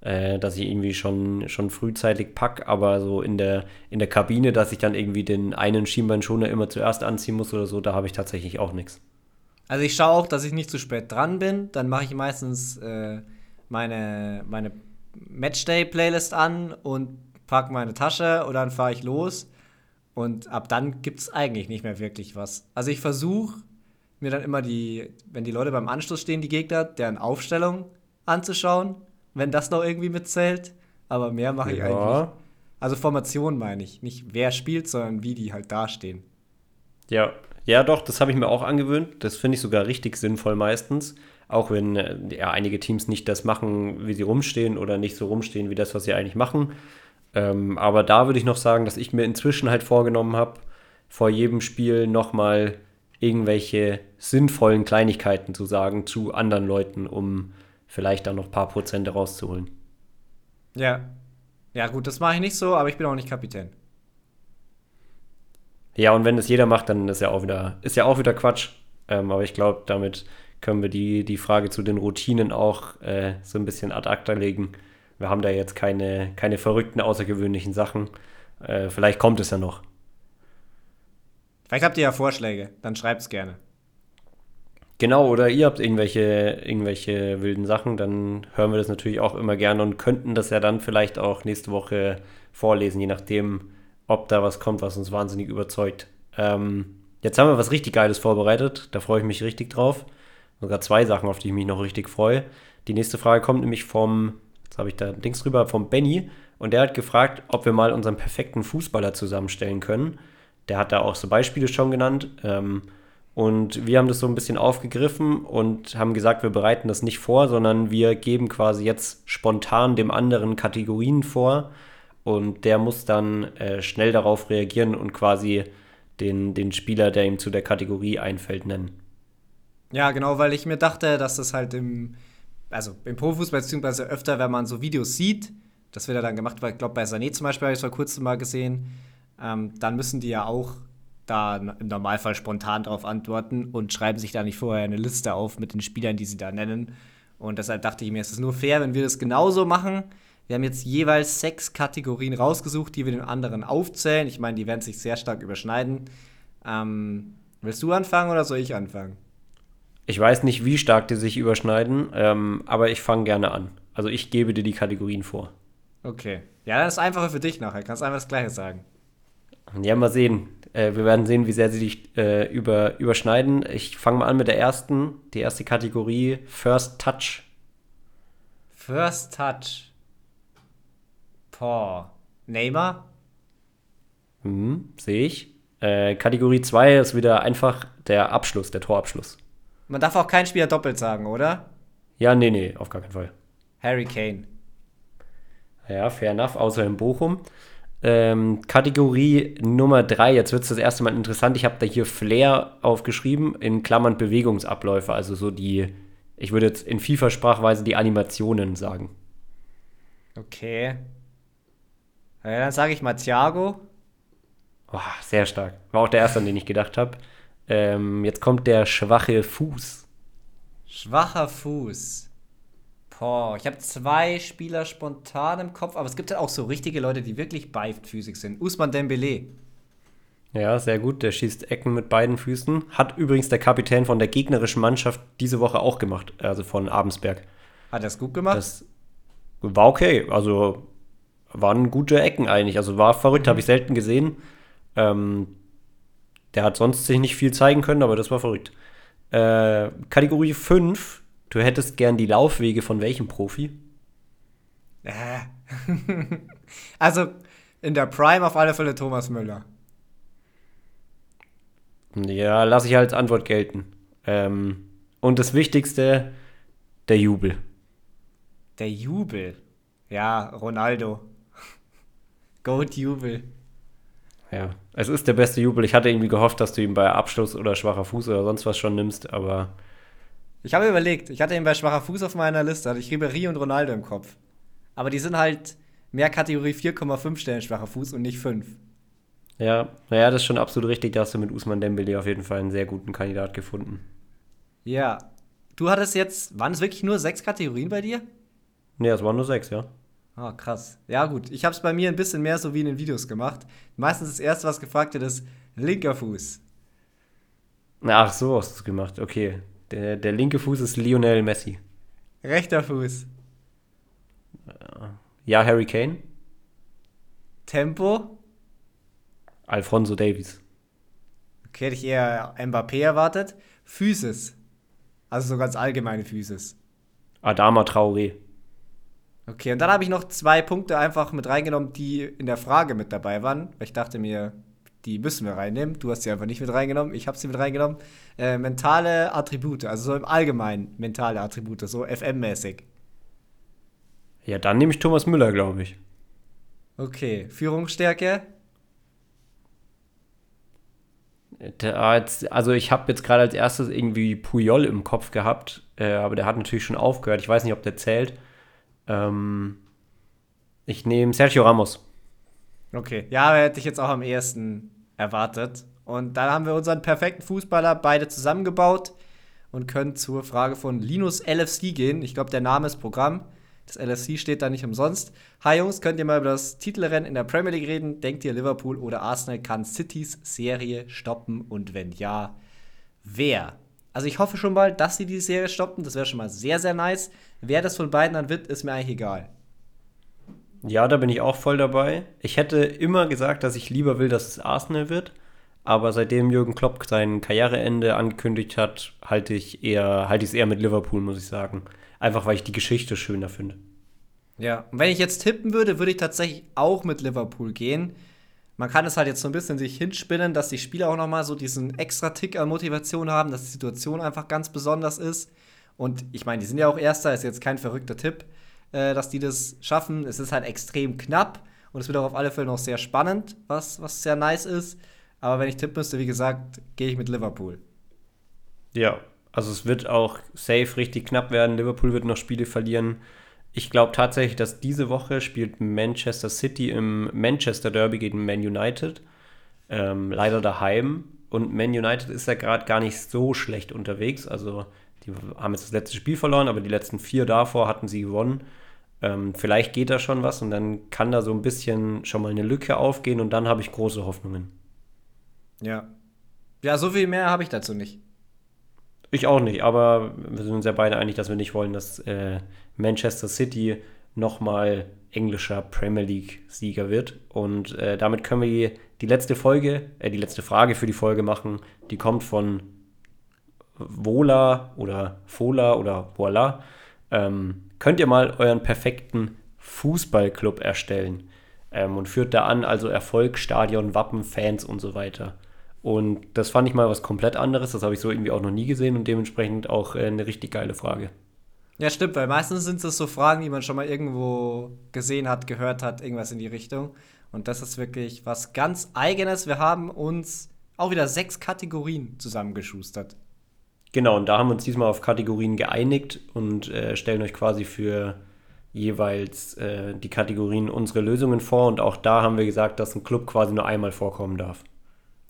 dass ich irgendwie schon frühzeitig pack, aber so in der Kabine, dass ich dann irgendwie den einen Schienbeinschoner immer zuerst anziehen muss oder so, da habe ich tatsächlich auch nichts. Also ich schaue auch, dass ich nicht zu spät dran bin. Dann mache ich meistens meine Matchday-Playlist an und packe meine Tasche und dann fahre ich los. Und ab dann gibt es eigentlich nicht mehr wirklich was. Also ich versuche mir dann immer wenn die Leute beim Anschluss stehen, die Gegner, deren Aufstellung anzuschauen, wenn das noch irgendwie mitzählt. Aber mehr mache ich eigentlich nicht. Also Formation meine ich. Nicht wer spielt, sondern wie die halt dastehen. Ja. Ja, doch, das habe ich mir auch angewöhnt. Das finde ich sogar richtig sinnvoll meistens. Auch wenn ja, einige Teams nicht das machen, wie sie rumstehen oder nicht so rumstehen, wie das, was sie eigentlich machen. Aber da würde ich noch sagen, dass ich mir inzwischen halt vorgenommen habe, vor jedem Spiel nochmal irgendwelche sinnvollen Kleinigkeiten zu sagen zu anderen Leuten, um vielleicht dann noch ein paar Prozente rauszuholen. Ja. Ja, gut, das mache ich nicht so, aber ich bin auch nicht Kapitän. Ja, und wenn das jeder macht, dann ist ja auch wieder Quatsch. Aber ich glaube, damit können wir die Frage zu den Routinen auch so ein bisschen ad acta legen. Wir haben da jetzt keine verrückten, außergewöhnlichen Sachen. Vielleicht kommt es ja noch. Vielleicht habt ihr ja Vorschläge, dann schreibt es gerne. Genau, oder ihr habt irgendwelche wilden Sachen, dann hören wir das natürlich auch immer gerne und könnten das ja dann vielleicht auch nächste Woche vorlesen, je nachdem, ob da was kommt, was uns wahnsinnig überzeugt. Jetzt haben wir was richtig Geiles vorbereitet. Da freue ich mich richtig drauf. Sogar zwei Sachen, auf die ich mich noch richtig freue. Die nächste Frage kommt nämlich vom Benny. Und der hat gefragt, ob wir mal unseren perfekten Fußballer zusammenstellen können. Der hat da auch so Beispiele schon genannt. Und wir haben das so ein bisschen aufgegriffen und haben gesagt, wir bereiten das nicht vor, sondern wir geben quasi jetzt spontan dem anderen Kategorien vor. Und der muss dann schnell darauf reagieren und quasi den Spieler, der ihm zu der Kategorie einfällt, nennen. Ja, genau, weil ich mir dachte, dass das halt im Profifußball, beziehungsweise öfter, wenn man so Videos sieht, das wird ja dann gemacht, weil ich glaube, bei Sané zum Beispiel habe ich es vor kurzem mal gesehen, dann müssen die ja auch da im Normalfall spontan drauf antworten und schreiben sich da nicht vorher eine Liste auf mit den Spielern, die sie da nennen. Und deshalb dachte ich mir, es ist nur fair, wenn wir das genauso machen. Wir haben jetzt jeweils 6 Kategorien rausgesucht, die wir den anderen aufzählen. Ich meine, die werden sich sehr stark überschneiden. Willst du anfangen oder soll ich anfangen? Ich weiß nicht, wie stark die sich überschneiden, aber ich fange gerne an. Also ich gebe dir die Kategorien vor. Okay. Ja, das ist einfacher für dich nachher. Kannst einfach das Gleiche sagen. Ja, mal sehen. Wir werden sehen, wie sehr sie sich überschneiden. Ich fange mal an mit der ersten. Die erste Kategorie, First Touch. First Touch. Oh, Neymar? Sehe ich. Kategorie 2 ist wieder einfach der Abschluss, der Torabschluss. Man darf auch keinen Spieler doppelt sagen, oder? Ja, nee, auf gar keinen Fall. Harry Kane. Ja, fair enough, außer in Bochum. Kategorie Nummer 3, jetzt wird es das erste Mal interessant. Ich habe da hier Flair aufgeschrieben, in Klammern Bewegungsabläufe, also so die, ich würde jetzt in FIFA-Sprachweise die Animationen sagen. Okay. Ja, dann sage ich mal Thiago. Oh, sehr stark. War auch der erste, an den ich gedacht habe. Jetzt kommt der schwache Fuß. Schwacher Fuß. Boah, ich habe 2 Spieler spontan im Kopf, aber es gibt ja auch so richtige Leute, die wirklich beidfüßig sind. Ousmane Dembélé. Ja, sehr gut. Der schießt Ecken mit beiden Füßen. Hat übrigens der Kapitän von der gegnerischen Mannschaft diese Woche auch gemacht, also von Artensberg. Hat er es gut gemacht? Das war okay. Also waren gute Ecken eigentlich. Also war verrückt, habe ich selten gesehen. Der hat sonst sich nicht viel zeigen können, aber das war verrückt. Kategorie 5. Du hättest gern die Laufwege von welchem Profi? Also in der Prime auf alle Fälle Thomas Müller. Ja, lasse ich als Antwort gelten. Und das Wichtigste, der Jubel. Der Jubel? Ja, Ronaldo. Goat-Jubel. Ja, es ist der beste Jubel. Ich hatte irgendwie gehofft, dass du ihn bei Abschluss oder schwacher Fuß oder sonst was schon nimmst, aber... Ich habe überlegt. Ich hatte ihn bei schwacher Fuß auf meiner Liste. Hatte ich Ribéry und Ronaldo im Kopf. Aber die sind halt mehr Kategorie 4,5 Stellen schwacher Fuß und nicht 5. Ja, naja, das ist schon absolut richtig. Da hast du mit Ousmane Dembélé auf jeden Fall einen sehr guten Kandidat gefunden. Ja. Du hattest jetzt, waren es wirklich nur 6 Kategorien bei dir? Nee, es waren nur 6, ja. Ah, krass. Ja, gut. Ich habe es bei mir ein bisschen mehr so wie in den Videos gemacht. Meistens das erste, was gefragt wird, ist linker Fuß. Ach, so hast du es gemacht. Okay. Der linke Fuß ist Lionel Messi. Rechter Fuß. Ja, Harry Kane. Tempo. Alphonso Davies. Okay, hätte ich eher Mbappé erwartet. Physis. Also so ganz allgemeine Physis. Adama Traoré. Okay, und dann habe ich noch 2 Punkte einfach mit reingenommen, die in der Frage mit dabei waren. Ich dachte mir, die müssen wir reinnehmen. Du hast sie einfach nicht mit reingenommen. Ich habe sie mit reingenommen. Mentale Attribute, also so im Allgemeinen mentale Attribute, so FM-mäßig. Ja, dann nehme ich Thomas Müller, glaube ich. Okay, Führungsstärke? Also ich habe jetzt gerade als erstes irgendwie Puyol im Kopf gehabt, aber der hat natürlich schon aufgehört. Ich weiß nicht, ob der zählt. Ich nehme Sergio Ramos. Okay, ja, aber hätte ich jetzt auch am ehesten erwartet. Und dann haben wir unseren perfekten Fußballer beide zusammengebaut und können zur Frage von Linus LFC gehen. Ich glaube, der Name ist Programm. Das LFC steht da nicht umsonst. Hi Jungs, könnt ihr mal über das Titelrennen in der Premier League reden? Denkt ihr, Liverpool oder Arsenal kann Citys Serie stoppen? Und wenn ja, wer? Also ich hoffe schon mal, dass sie die Serie stoppen. Das wäre schon mal sehr, sehr nice. Wer das von beiden dann wird, ist mir eigentlich egal. Ja, da bin ich auch voll dabei. Ich hätte immer gesagt, dass ich lieber will, dass es Arsenal wird. Aber seitdem Jürgen Klopp sein Karriereende angekündigt hat, halte ich es eher mit Liverpool, muss ich sagen. Einfach, weil ich die Geschichte schöner finde. Ja, und wenn ich jetzt tippen würde, würde ich tatsächlich auch mit Liverpool gehen. Man kann es halt jetzt so ein bisschen sich hinspinnen, dass die Spieler auch nochmal so diesen extra Tick an Motivation haben, dass die Situation einfach ganz besonders ist. Und ich meine, die sind ja auch Erster, ist jetzt kein verrückter Tipp, dass die das schaffen. Es ist halt extrem knapp und es wird auch auf alle Fälle noch sehr spannend, was sehr nice ist. Aber wenn ich tippen müsste, wie gesagt, gehe ich mit Liverpool. Ja. Also es wird auch safe richtig knapp werden. Liverpool wird noch Spiele verlieren. Ich glaube tatsächlich, dass diese Woche spielt Manchester City im Manchester Derby gegen Man United. Leider daheim. Und Man United ist ja gerade gar nicht so schlecht unterwegs. Also die haben jetzt das letzte Spiel verloren, aber die letzten 4 davor hatten sie gewonnen. Vielleicht geht da schon was und dann kann da so ein bisschen schon mal eine Lücke aufgehen und dann habe ich große Hoffnungen. Ja. Ja, so viel mehr habe ich dazu nicht. Ich auch nicht, aber wir sind uns ja beide einig, dass wir nicht wollen, dass Manchester City nochmal englischer Premier League-Sieger wird. Und damit können wir die letzte Frage für die Folge machen. Die kommt von Vola oder Fola oder Voila. Könnt ihr mal euren perfekten Fußballclub erstellen? Und führt da an, also Erfolg, Stadion, Wappen, Fans und so weiter. Und das fand ich mal was komplett anderes. Das habe ich so irgendwie auch noch nie gesehen und dementsprechend auch eine richtig geile Frage. Ja, stimmt, weil meistens sind es so Fragen, die man schon mal irgendwo gesehen hat, gehört hat, irgendwas in die Richtung. Und das ist wirklich was ganz Eigenes. Wir haben uns auch wieder 6 Kategorien zusammengeschustert. Genau, und da haben wir uns diesmal auf Kategorien geeinigt und stellen euch quasi für jeweils die Kategorien unsere Lösungen vor. Und auch da haben wir gesagt, dass ein Club quasi nur einmal vorkommen darf.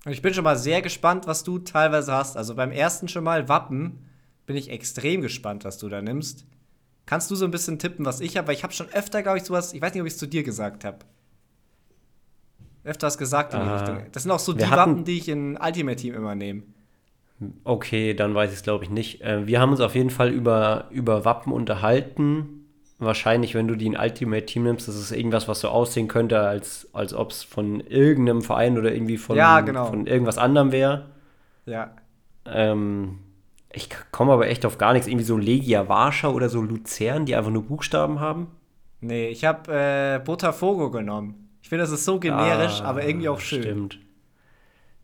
Und ich bin schon mal sehr gespannt, was du teilweise hast. Also beim ersten schon mal Wappen bin ich extrem gespannt, was du da nimmst. Kannst du so ein bisschen tippen, was ich habe? Weil ich habe schon öfter, glaube ich, sowas, ich weiß nicht, ob ich es zu dir gesagt habe. öfters gesagt in die Richtung. Das sind auch so die Wappen, die ich in Ultimate Team immer nehme. Okay, dann weiß ich es, glaube ich, nicht. Wir haben uns auf jeden Fall über Wappen unterhalten. Wahrscheinlich, wenn du die in Ultimate Team nimmst, das ist irgendwas, was so aussehen könnte, als ob es von irgendeinem Verein oder irgendwie von irgendwas anderem wäre. Ja. Ich komme aber echt auf gar nichts. Irgendwie so Legia Warschau oder so Luzern, die einfach nur Buchstaben haben. Nee, ich habe Botafogo genommen. Ich finde, das ist so generisch, aber irgendwie auch schön. Stimmt.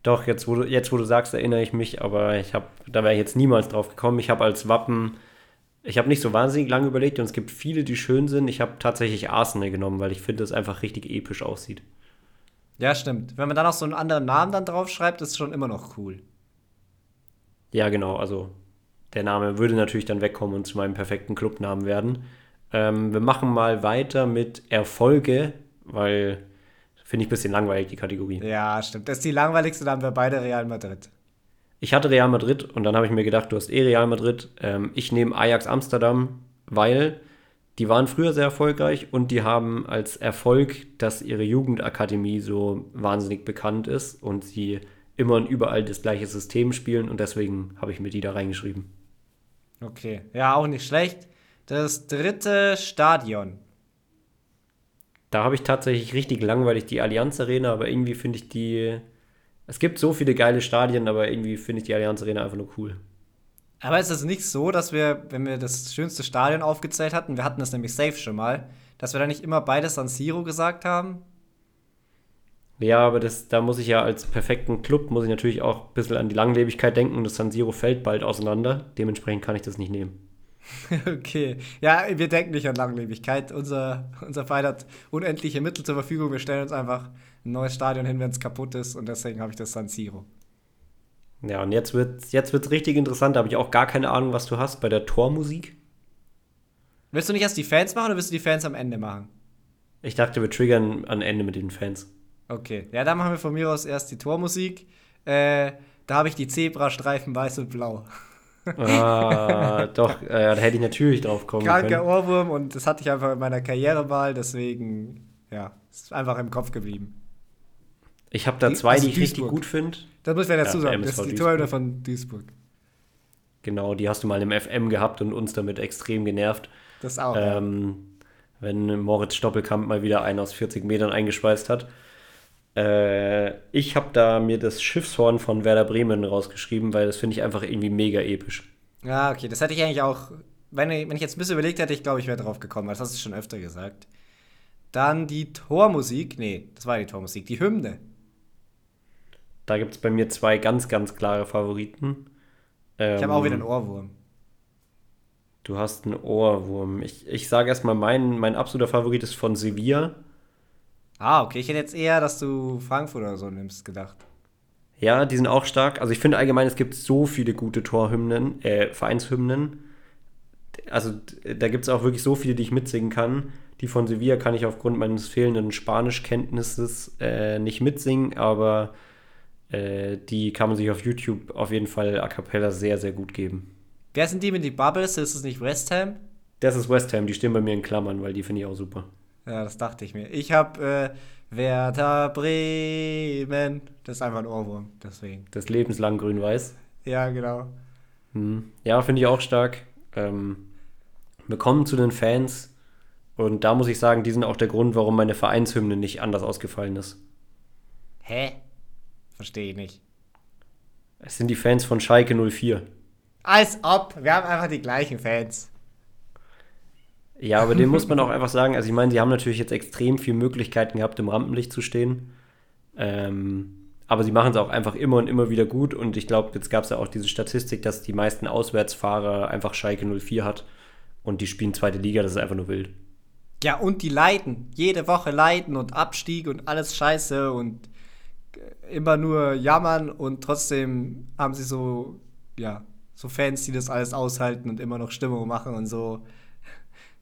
Doch, jetzt, wo du sagst, erinnere ich mich, aber da wäre ich jetzt niemals drauf gekommen. Ich habe als Wappen, nicht so wahnsinnig lange überlegt und es gibt viele, die schön sind. Ich habe tatsächlich Arsenal genommen, weil ich finde, das einfach richtig episch aussieht. Ja, stimmt. Wenn man dann auch so einen anderen Namen dann draufschreibt, ist es schon immer noch cool. Ja, genau. Also der Name würde natürlich dann wegkommen und zu meinem perfekten Clubnamen werden. Wir machen mal weiter mit Erfolge, weil, finde ich ein bisschen langweilig, die Kategorie. Ja, stimmt. Das ist die langweiligste, da haben wir beide Real Madrid. Ich hatte Real Madrid und dann habe ich mir gedacht, du hast eh Real Madrid. Ich nehme Ajax Amsterdam, weil die waren früher sehr erfolgreich und die haben als Erfolg, dass ihre Jugendakademie so wahnsinnig bekannt ist und sie immer und überall das gleiche System spielen und deswegen habe ich mir die da reingeschrieben. Okay, ja, auch nicht schlecht. Das dritte Stadion. Da habe ich tatsächlich richtig langweilig die Allianz Arena, aber irgendwie finde ich die... Es gibt so viele geile Stadien, aber irgendwie finde ich die Allianz Arena einfach nur cool. Aber ist es nicht so, dass wir, wenn wir das schönste Stadion aufgezählt hatten, wir hatten das nämlich safe schon mal, dass wir da nicht immer beides San Siro gesagt haben? Ja, aber da muss ich ja als perfekten Club, muss ich natürlich auch ein bisschen an die Langlebigkeit denken und das San Siro fällt bald auseinander. Dementsprechend kann ich das nicht nehmen. Okay. Ja, wir denken nicht an Langlebigkeit. Unser Verein hat unendliche Mittel zur Verfügung. Wir stellen uns einfach ein neues Stadion hin, wenn es kaputt ist und deswegen habe ich das San Siro. Ja, und jetzt wird's richtig interessant. Da habe ich auch gar keine Ahnung, was du hast bei der Tormusik. Willst du nicht erst die Fans machen oder willst du die Fans am Ende machen? Ich dachte, wir triggern am Ende mit den Fans. Okay, ja, dann machen wir von mir aus erst die Tormusik. Da habe ich die Zebrastreifen weiß und blau. Doch, da hätte ich natürlich drauf kommen können. Kranker Ohrwurm und das hatte ich einfach in meiner Karriere mal, deswegen, ja, ist einfach im Kopf geblieben. Ich habe da zwei, die ich richtig gut finde. Das muss ich ja dazu sagen, das ist die Torhüter von Duisburg. Genau, die hast du mal im FM gehabt und uns damit extrem genervt. Das auch, wenn Moritz Stoppelkamp mal wieder einen aus 40 Metern eingeschweißt hat. Ich habe da mir das Schiffshorn von Werder Bremen rausgeschrieben, weil das finde ich einfach irgendwie mega episch. Ja, okay, das hätte ich eigentlich auch, wenn ich jetzt ein bisschen überlegt hätte, ich glaube, ich wäre drauf gekommen, das hast du schon öfter gesagt. Dann die Tormusik, das war die Tormusik, die Hymne. Da gibt es bei mir zwei ganz, ganz klare Favoriten. Ich habe auch wieder einen Ohrwurm. Du hast einen Ohrwurm. Ich sage erstmal, mein absoluter Favorit ist von Sevilla. Okay. Ich hätte jetzt eher, dass du Frankfurt oder so nimmst, gedacht. Ja, die sind auch stark. Also ich finde allgemein, es gibt so viele gute Torhymnen, Vereinshymnen. Also da gibt es auch wirklich so viele, die ich mitsingen kann. Die von Sevilla kann ich aufgrund meines fehlenden Spanischkenntnisses nicht mitsingen, aber die kann man sich auf YouTube auf jeden Fall a cappella sehr, sehr gut geben. Wer sind die mit den Bubbles? Ist das nicht West Ham? Das ist West Ham, die stehen bei mir in Klammern, weil die finde ich auch super. Ja, das dachte ich mir. Ich habe Werder Bremen. Das ist einfach ein Ohrwurm, deswegen. Das lebenslang grün-weiß. Ja, genau. Ja, finde ich auch stark. Wir kommen zu den Fans. Und da muss ich sagen, die sind auch der Grund, warum meine Vereinshymne nicht anders ausgefallen ist. Hä? Verstehe ich nicht. Es sind die Fans von Schalke 04. Als ob. Wir haben einfach die gleichen Fans. Ja, aber dem muss man auch einfach sagen, also ich meine, sie haben natürlich jetzt extrem viele Möglichkeiten gehabt, im Rampenlicht zu stehen, aber sie machen es auch einfach immer und immer wieder gut und ich glaube, jetzt gab es ja auch diese Statistik, dass die meisten Auswärtsfahrer einfach Schalke 04 hat und die spielen zweite Liga, das ist einfach nur wild. Ja, und die leiden, jede Woche leiden und Abstieg und alles scheiße und immer nur jammern und trotzdem haben sie so Fans, die das alles aushalten und immer noch Stimmung machen und so.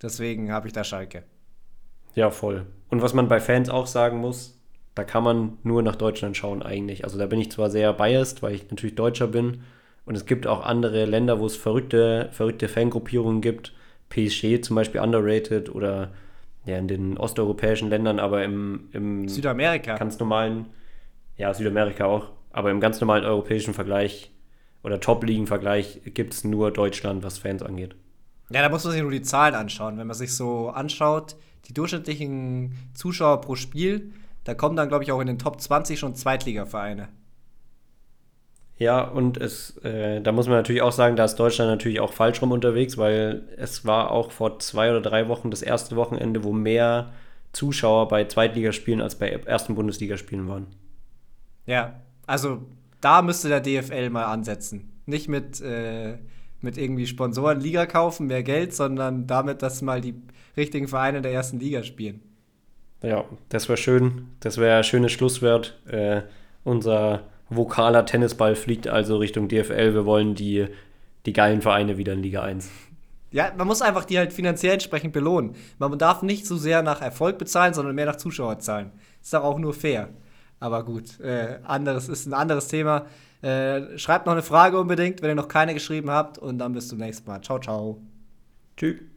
Deswegen habe ich da Schalke. Ja, voll. Und was man bei Fans auch sagen muss, da kann man nur nach Deutschland schauen eigentlich. Also da bin ich zwar sehr biased, weil ich natürlich Deutscher bin. Und es gibt auch andere Länder, wo es verrückte Fangruppierungen gibt. PSG zum Beispiel underrated oder ja, in den osteuropäischen Ländern, aber im Südamerika. Ganz normalen, ja, Südamerika auch, aber im ganz normalen europäischen Vergleich oder Top-Ligen-Vergleich gibt es nur Deutschland, was Fans angeht. Ja, da muss man sich nur die Zahlen anschauen. Wenn man sich so anschaut, die durchschnittlichen Zuschauer pro Spiel, da kommen dann, glaube ich, auch in den Top 20 schon Zweitligavereine. Ja, und da muss man natürlich auch sagen, da ist Deutschland natürlich auch falsch rum unterwegs, weil es war auch vor 2 oder 3 Wochen das erste Wochenende, wo mehr Zuschauer bei Zweitligaspielen als bei ersten Bundesligaspielen waren. Ja, also da müsste der DFL mal ansetzen. Nicht mit irgendwie Sponsoren Liga kaufen, mehr Geld, sondern damit, dass mal die richtigen Vereine der ersten Liga spielen. Ja, das wäre schön. Das wäre ein schönes Schlusswort. Unser vokaler Tennisball fliegt also Richtung DFL. Wir wollen die geilen Vereine wieder in Liga 1. Ja, man muss einfach die halt finanziell entsprechend belohnen. Man darf nicht so sehr nach Erfolg bezahlen, sondern mehr nach Zuschauerzahlen. Ist doch auch nur fair. Aber gut, anderes ist ein anderes Thema. Schreibt noch eine Frage unbedingt, wenn ihr noch keine geschrieben habt. Und dann bis zum nächsten Mal. Ciao, ciao. Tschüss.